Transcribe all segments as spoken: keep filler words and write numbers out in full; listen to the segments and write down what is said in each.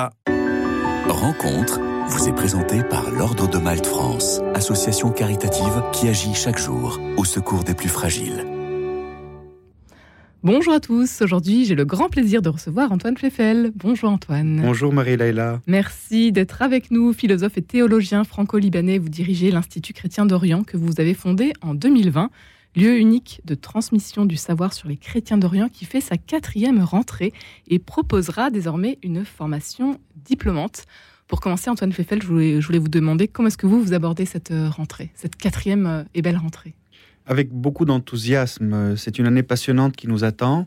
Ah. Rencontre vous est présentée par l'Ordre de Malte France, association caritative qui agit chaque jour au secours des plus fragiles. Bonjour à tous, aujourd'hui j'ai le grand plaisir de recevoir Antoine Pfeffel. Bonjour Antoine. Bonjour Marie-Laïla. Merci d'être avec nous, philosophe et théologien franco-libanais. Vous dirigez l'Institut chrétien d'Orient que vous avez fondé en deux mille vingt, lieu unique de transmission du savoir sur les chrétiens d'Orient qui fait sa quatrième rentrée et proposera désormais une formation diplômante. Pour commencer, Antoine Pfeffel, je voulais, je voulais vous demander comment est-ce que vous, vous abordez cette rentrée, cette quatrième et belle rentrée ? Avec beaucoup d'enthousiasme. C'est une année passionnante qui nous attend.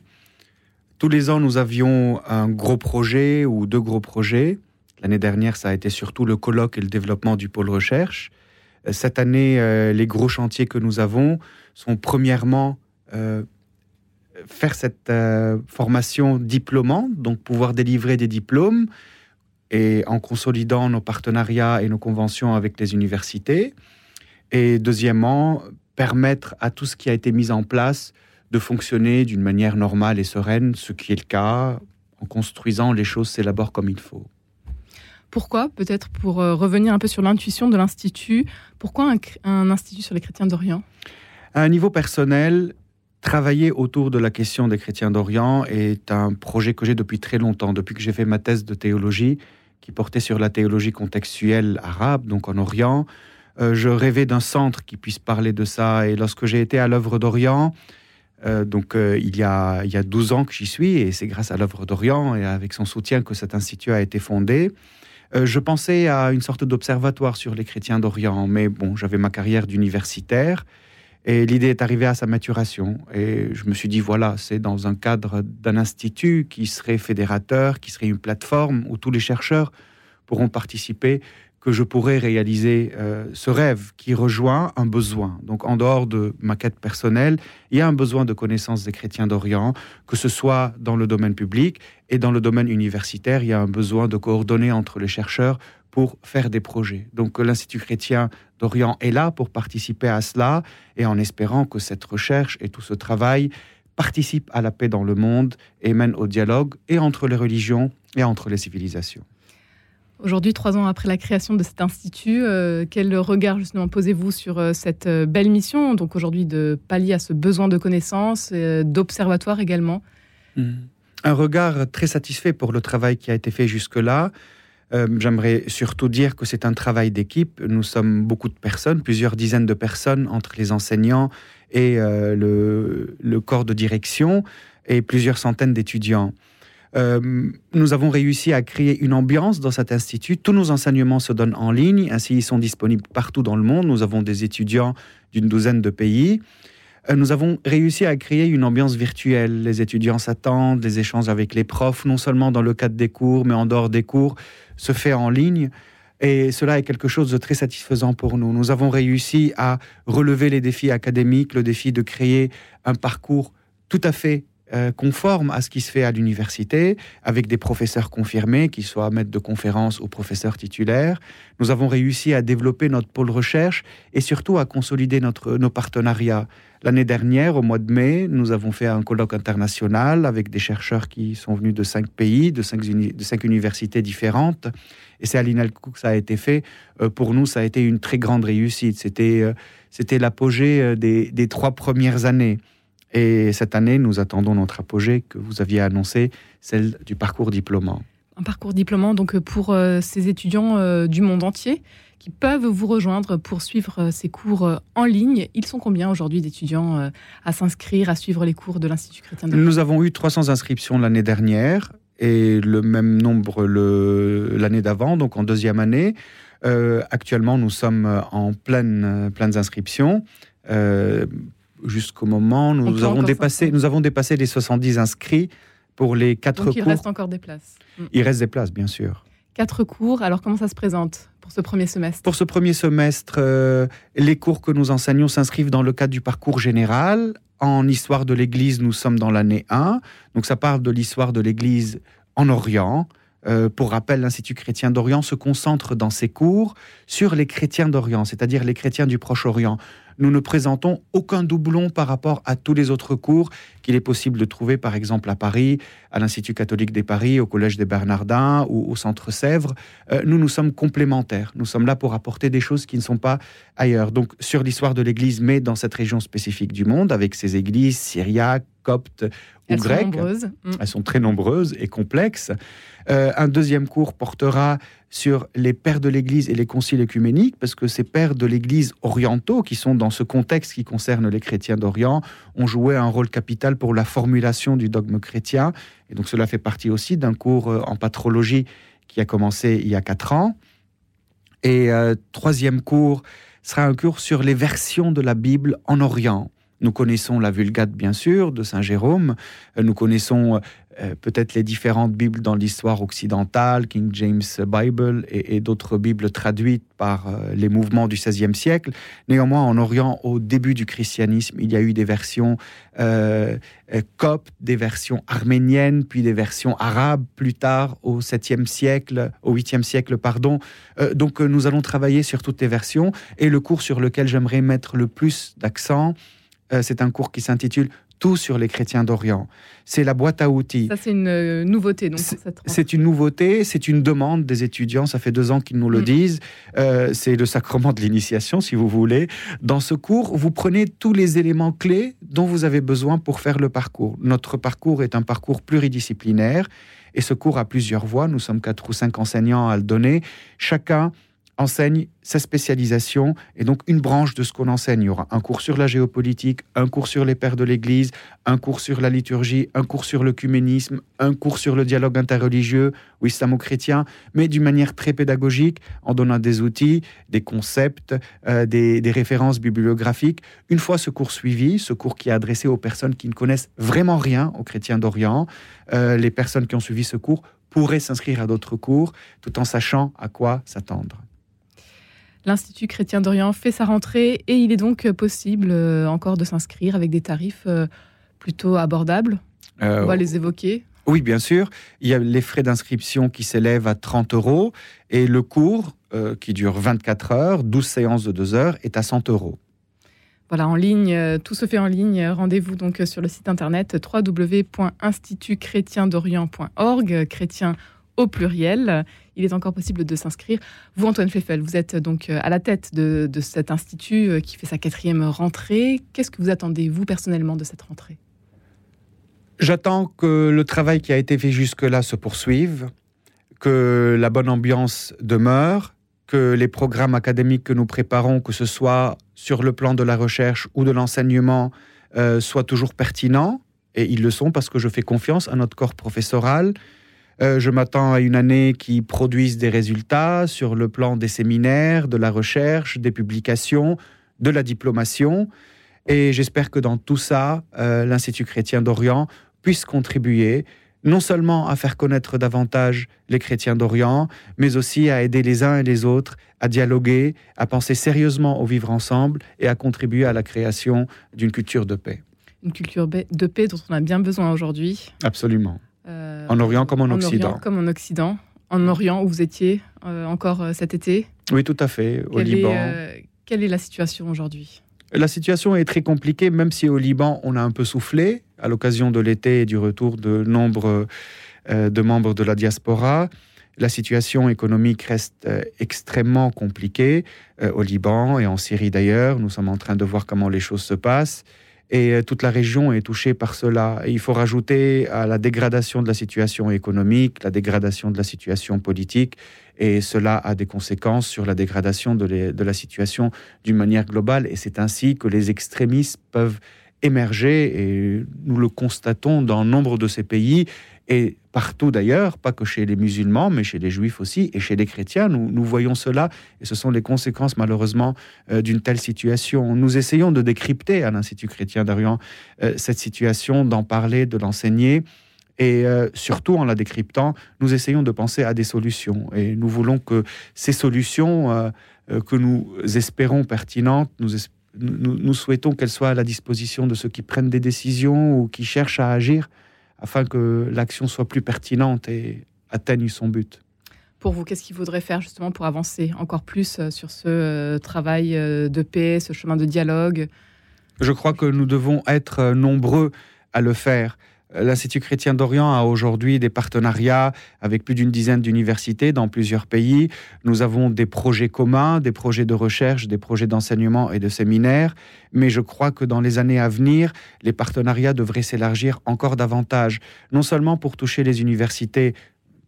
Tous les ans, nous avions un gros projet ou deux gros projets. L'année dernière, ça a été surtout le colloque et le développement du pôle recherche. Cette année, les gros chantiers que nous avons sont premièrement euh, faire cette euh, formation diplômante, donc pouvoir délivrer des diplômes et en consolidant nos partenariats et nos conventions avec les universités. Et deuxièmement, permettre à tout ce qui a été mis en place de fonctionner d'une manière normale et sereine, ce qui est le cas, en construisant les choses s'élaborent comme il faut. Pourquoi, peut-être pour revenir un peu sur l'intuition de l'Institut, pourquoi un, un institut sur les chrétiens d'Orient ? À un niveau personnel, travailler autour de la question des chrétiens d'Orient est un projet que j'ai depuis très longtemps, depuis que j'ai fait ma thèse de théologie, qui portait sur la théologie contextuelle arabe, donc en Orient. Euh, je rêvais d'un centre qui puisse parler de ça. Et lorsque j'ai été à l'Œuvre d'Orient, euh, donc euh, il, y a, il y a douze ans que j'y suis, et c'est grâce à l'Œuvre d'Orient et avec son soutien que cet institut a été fondé, euh, je pensais à une sorte d'observatoire sur les chrétiens d'Orient. Mais bon, j'avais ma carrière d'universitaire, et l'idée est arrivée à sa maturation. Et je me suis dit, voilà, c'est dans un cadre d'un institut qui serait fédérateur, qui serait une plateforme où tous les chercheurs pourront participer, que je pourrais réaliser euh, ce rêve qui rejoint un besoin. Donc, en dehors de ma quête personnelle, il y a un besoin de connaissance des chrétiens d'Orient, que ce soit dans le domaine public et dans le domaine universitaire, il y a un besoin de coordonner entre les chercheurs pour faire des projets. Donc, l'Institut chrétien d'Orient est là pour participer à cela, et en espérant que cette recherche et tout ce travail participent à la paix dans le monde et mènent au dialogue, et entre les religions et entre les civilisations. Aujourd'hui, trois ans après la création de cet institut, euh, quel regard justement posez-vous sur euh, cette belle mission, donc aujourd'hui de pallier à ce besoin de connaissance, euh, d'observatoire également ? Mmh. Un regard très satisfait pour le travail qui a été fait jusque-là. Euh, j'aimerais surtout dire que c'est un travail d'équipe. Nous sommes beaucoup de personnes, plusieurs dizaines de personnes entre les enseignants et euh, le, le corps de direction et plusieurs centaines d'étudiants. Euh, nous avons réussi à créer une ambiance dans cet institut. Tous nos enseignements se donnent en ligne, ainsi ils sont disponibles partout dans le monde. Nous avons des étudiants d'une douzaine de pays. Euh, nous avons réussi à créer une ambiance virtuelle. Les étudiants s'attendent, les échanges avec les profs, non seulement dans le cadre des cours, mais en dehors des cours, se fait en ligne. Et cela est quelque chose de très satisfaisant pour nous. Nous avons réussi à relever les défis académiques, le défi de créer un parcours tout à fait conforme à ce qui se fait à l'université, avec des professeurs confirmés, qu'ils soient maîtres de conférences ou professeurs titulaires. Nous avons réussi à développer notre pôle recherche et surtout à consolider notre, nos partenariats. L'année dernière, au mois de mai, nous avons fait un colloque international avec des chercheurs qui sont venus de cinq pays, de cinq, uni, de cinq universités différentes. Et c'est à l'INALCO que ça a été fait. Euh, pour nous, ça a été une très grande réussite. C'était, euh, c'était l'apogée des, des trois premières années. Et cette année, nous attendons notre apogée que vous aviez annoncé, celle du parcours diplômant. Un parcours diplômant donc pour euh, ces étudiants euh, du monde entier qui peuvent vous rejoindre pour suivre euh, ces cours euh, en ligne. Ils sont combien aujourd'hui d'étudiants euh, à s'inscrire, à suivre les cours de l'Institut chrétien de Nous avons eu trois cents inscriptions l'année dernière et le même nombre le, l'année d'avant, donc en deuxième année. Euh, actuellement, nous sommes en pleine, pleine inscription. Euh, Jusqu'au moment, nous avons, dépassé, nous avons dépassé les soixante-dix inscrits pour les quatre cours. Donc il reste encore des places. Il reste des places, bien sûr. Quatre cours, alors comment ça se présente pour ce premier semestre ? Pour ce premier semestre, euh, les cours que nous enseignons s'inscrivent dans le cadre du parcours général. En histoire de l'Église, nous sommes dans l'année un. Donc ça parle de l'histoire de l'Église en Orient, Euh, pour rappel, l'Institut chrétien d'Orient se concentre dans ses cours sur les chrétiens d'Orient, c'est-à-dire les chrétiens du Proche-Orient. Nous ne présentons aucun doublon par rapport à tous les autres cours qu'il est possible de trouver, par exemple à Paris, à l'Institut catholique de Paris, au Collège des Bernardins ou au Centre Sèvres. Euh, nous, nous sommes complémentaires. Nous sommes là pour apporter des choses qui ne sont pas ailleurs. Donc, sur l'histoire de l'Église, mais dans cette région spécifique du monde, avec ses églises syriaques, coptes ou grecques. Elles sont très nombreuses et complexes. Euh, un deuxième cours portera sur les pères de l'Église et les conciles œcuméniques, parce que ces pères de l'Église orientaux, qui sont dans ce contexte qui concerne les chrétiens d'Orient, ont joué un rôle capital pour la formulation du dogme chrétien. Et donc cela fait partie aussi d'un cours en patrologie qui a commencé il y a quatre ans. Et euh, troisième cours sera un cours sur les versions de la Bible en Orient. Nous connaissons la Vulgate, bien sûr, de Saint-Jérôme. Nous connaissons euh, peut-être les différentes Bibles dans l'histoire occidentale, King James Bible et, et d'autres Bibles traduites par euh, les mouvements du seizième siècle. Néanmoins, en Orient, au début du christianisme, il y a eu des versions euh, coptes, des versions arméniennes, puis des versions arabes, plus tard, au septième siècle, au huitième siècle, pardon. Euh, donc, euh, nous allons travailler sur toutes les versions. Et le cours sur lequel j'aimerais mettre le plus d'accent, c'est un cours qui s'intitule « Tout sur les chrétiens d'Orient ». C'est la boîte à outils. Ça, c'est une nouveauté, donc, c'est, cette c'est une nouveauté, c'est une demande des étudiants. Ça fait deux ans qu'ils nous le mmh. disent. Euh, c'est le sacrement de l'initiation, si vous voulez. Dans ce cours, vous prenez tous les éléments clés dont vous avez besoin pour faire le parcours. Notre parcours est un parcours pluridisciplinaire. Et ce cours a plusieurs voies. Nous sommes quatre ou cinq enseignants à le donner. Chacun enseigne sa spécialisation, et donc une branche de ce qu'on enseigne. Il y aura un cours sur la géopolitique, un cours sur les pères de l'Église, un cours sur la liturgie, un cours sur l'œcuménisme, un cours sur le dialogue interreligieux ou islamo-chrétien, mais d'une manière très pédagogique, en donnant des outils, des concepts, euh, des, des références bibliographiques. Une fois ce cours suivi, ce cours qui est adressé aux personnes qui ne connaissent vraiment rien aux chrétiens d'Orient, euh, les personnes qui ont suivi ce cours pourraient s'inscrire à d'autres cours, tout en sachant à quoi s'attendre. L'Institut chrétien d'Orient fait sa rentrée et il est donc possible encore de s'inscrire avec des tarifs plutôt abordables. Euh, On va les évoquer. Oui, bien sûr. Il y a les frais d'inscription qui s'élèvent à trente euros et le cours, euh, qui dure vingt-quatre heures, douze séances de deux heures, est à cent euros. Voilà, en ligne, tout se fait en ligne. Rendez-vous donc sur le site internet w w w point institut chrétien d'orient point org, chrétien au pluriel. Il est encore possible de s'inscrire. Vous, Antoine Pfeffel, vous êtes donc à la tête de, de cet institut qui fait sa quatrième rentrée. Qu'est-ce que vous attendez, vous, personnellement, de cette rentrée ? J'attends que le travail qui a été fait jusque-là se poursuive, que la bonne ambiance demeure, que les programmes académiques que nous préparons, que ce soit sur le plan de la recherche ou de l'enseignement, euh, soient toujours pertinents. Et ils le sont parce que je fais confiance à notre corps professoral. Euh, je m'attends à une année qui produise des résultats sur le plan des séminaires, de la recherche, des publications, de la diplomation. Et j'espère que dans tout ça, euh, l'Institut chrétien d'Orient puisse contribuer non seulement à faire connaître davantage les chrétiens d'Orient, mais aussi à aider les uns et les autres à dialoguer, à penser sérieusement au vivre ensemble et à contribuer à la création d'une culture de paix. Une culture de paix dont on a bien besoin aujourd'hui. Absolument. Euh, en Orient comme en, en Occident. En Orient comme en Occident. En Orient, où vous étiez euh, encore euh, cet été. Oui, tout à fait, au quelle Liban. Est, euh, quelle est la situation aujourd'hui ? La situation est très compliquée, même si au Liban, on a un peu soufflé, à l'occasion de l'été et du retour de nombre euh, de membres de la diaspora. La situation économique reste euh, extrêmement compliquée, euh, au Liban et en Syrie d'ailleurs. Nous sommes en train de voir comment les choses se passent. Et toute la région est touchée par cela. Et il faut rajouter à la dégradation de la situation économique, la dégradation de la situation politique, et cela a des conséquences sur la dégradation de, les, de la situation d'une manière globale. Et c'est ainsi que les extrémistes peuvent émerger, et nous le constatons dans nombre de ces pays, et partout d'ailleurs, pas que chez les musulmans, mais chez les juifs aussi, et chez les chrétiens, nous, nous voyons cela, et ce sont les conséquences malheureusement euh, d'une telle situation. Nous essayons de décrypter à l'Institut chrétien d'Orient euh, cette situation, d'en parler, de l'enseigner, et euh, surtout en la décryptant, nous essayons de penser à des solutions, et nous voulons que ces solutions euh, euh, que nous espérons pertinentes, nous espérons Nous, nous souhaitons qu'elle soit à la disposition de ceux qui prennent des décisions ou qui cherchent à agir afin que l'action soit plus pertinente et atteigne son but. Pour vous, qu'est-ce qu'il faudrait faire justement pour avancer encore plus sur ce travail de paix, ce chemin de dialogue ? Je crois que nous devons être nombreux à le faire. L'Institut chrétien d'Orient a aujourd'hui des partenariats avec plus d'une dizaine d'universités dans plusieurs pays. Nous avons des projets communs, des projets de recherche, des projets d'enseignement et de séminaires. Mais je crois que dans les années à venir, les partenariats devraient s'élargir encore davantage. Non seulement pour toucher les universités,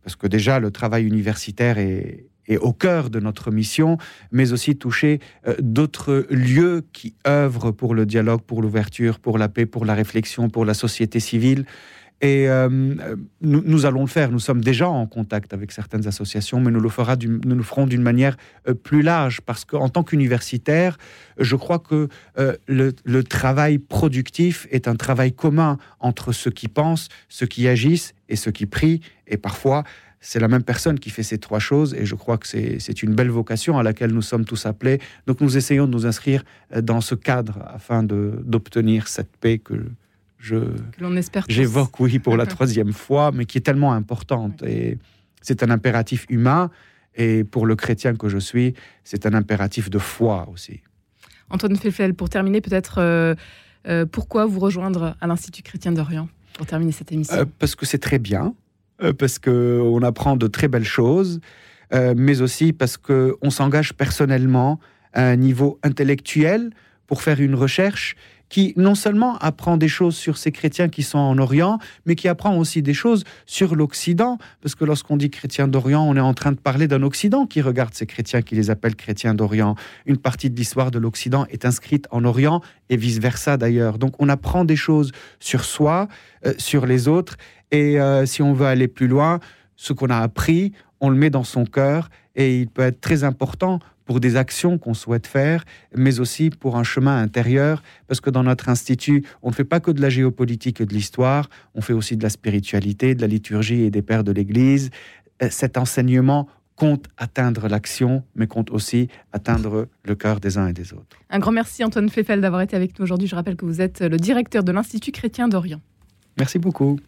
parce que déjà le travail universitaire est... et au cœur de notre mission, mais aussi toucher euh, d'autres lieux qui œuvrent pour le dialogue, pour l'ouverture, pour la paix, pour la réflexion, pour la société civile. Et euh, nous, nous allons le faire. Nous sommes déjà en contact avec certaines associations, mais nous le, fera du, nous le ferons d'une manière euh, plus large, parce qu'en tant qu'universitaire, je crois que euh, le, le travail productif est un travail commun entre ceux qui pensent, ceux qui agissent et ceux qui prient, et parfois... c'est la même personne qui fait ces trois choses, et je crois que c'est, c'est une belle vocation à laquelle nous sommes tous appelés. Donc nous essayons de nous inscrire dans ce cadre afin de, d'obtenir cette paix que, je, que l'on espère j'évoque tous. Oui, pour la troisième fois, mais qui est tellement importante. Oui. Et c'est un impératif humain, et pour le chrétien que je suis, c'est un impératif de foi aussi. Antoine Pfeffel, pour terminer, peut-être euh, euh, pourquoi vous rejoindre à l'Institut chrétien d'Orient, pour terminer cette émission ? euh, Parce que c'est très bien. Parce qu'on apprend de très belles choses, euh, mais aussi parce qu'on s'engage personnellement à un niveau intellectuel pour faire une recherche qui non seulement apprend des choses sur ces chrétiens qui sont en Orient, mais qui apprend aussi des choses sur l'Occident, parce que lorsqu'on dit chrétien d'Orient, on est en train de parler d'un Occident qui regarde ces chrétiens, qui les appelle chrétiens d'Orient. Une partie de l'histoire de l'Occident est inscrite en Orient, et vice-versa d'ailleurs. Donc on apprend des choses sur soi, euh, sur les autres, et euh, si on veut aller plus loin, ce qu'on a appris, on le met dans son cœur, et il peut être très important pour des actions qu'on souhaite faire, mais aussi pour un chemin intérieur, parce que dans notre institut, on ne fait pas que de la géopolitique et de l'histoire, on fait aussi de la spiritualité, de la liturgie et des pères de l'Église. Cet enseignement compte atteindre l'action, mais compte aussi atteindre le cœur des uns et des autres. Un grand merci Antoine Pfeffel d'avoir été avec nous aujourd'hui. Je rappelle que vous êtes le directeur de l'Institut chrétien d'Orient. Merci beaucoup.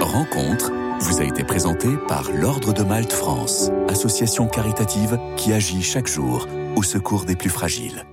Rencontre vous a été présenté par l'Ordre de Malte France, association caritative qui agit chaque jour au secours des plus fragiles.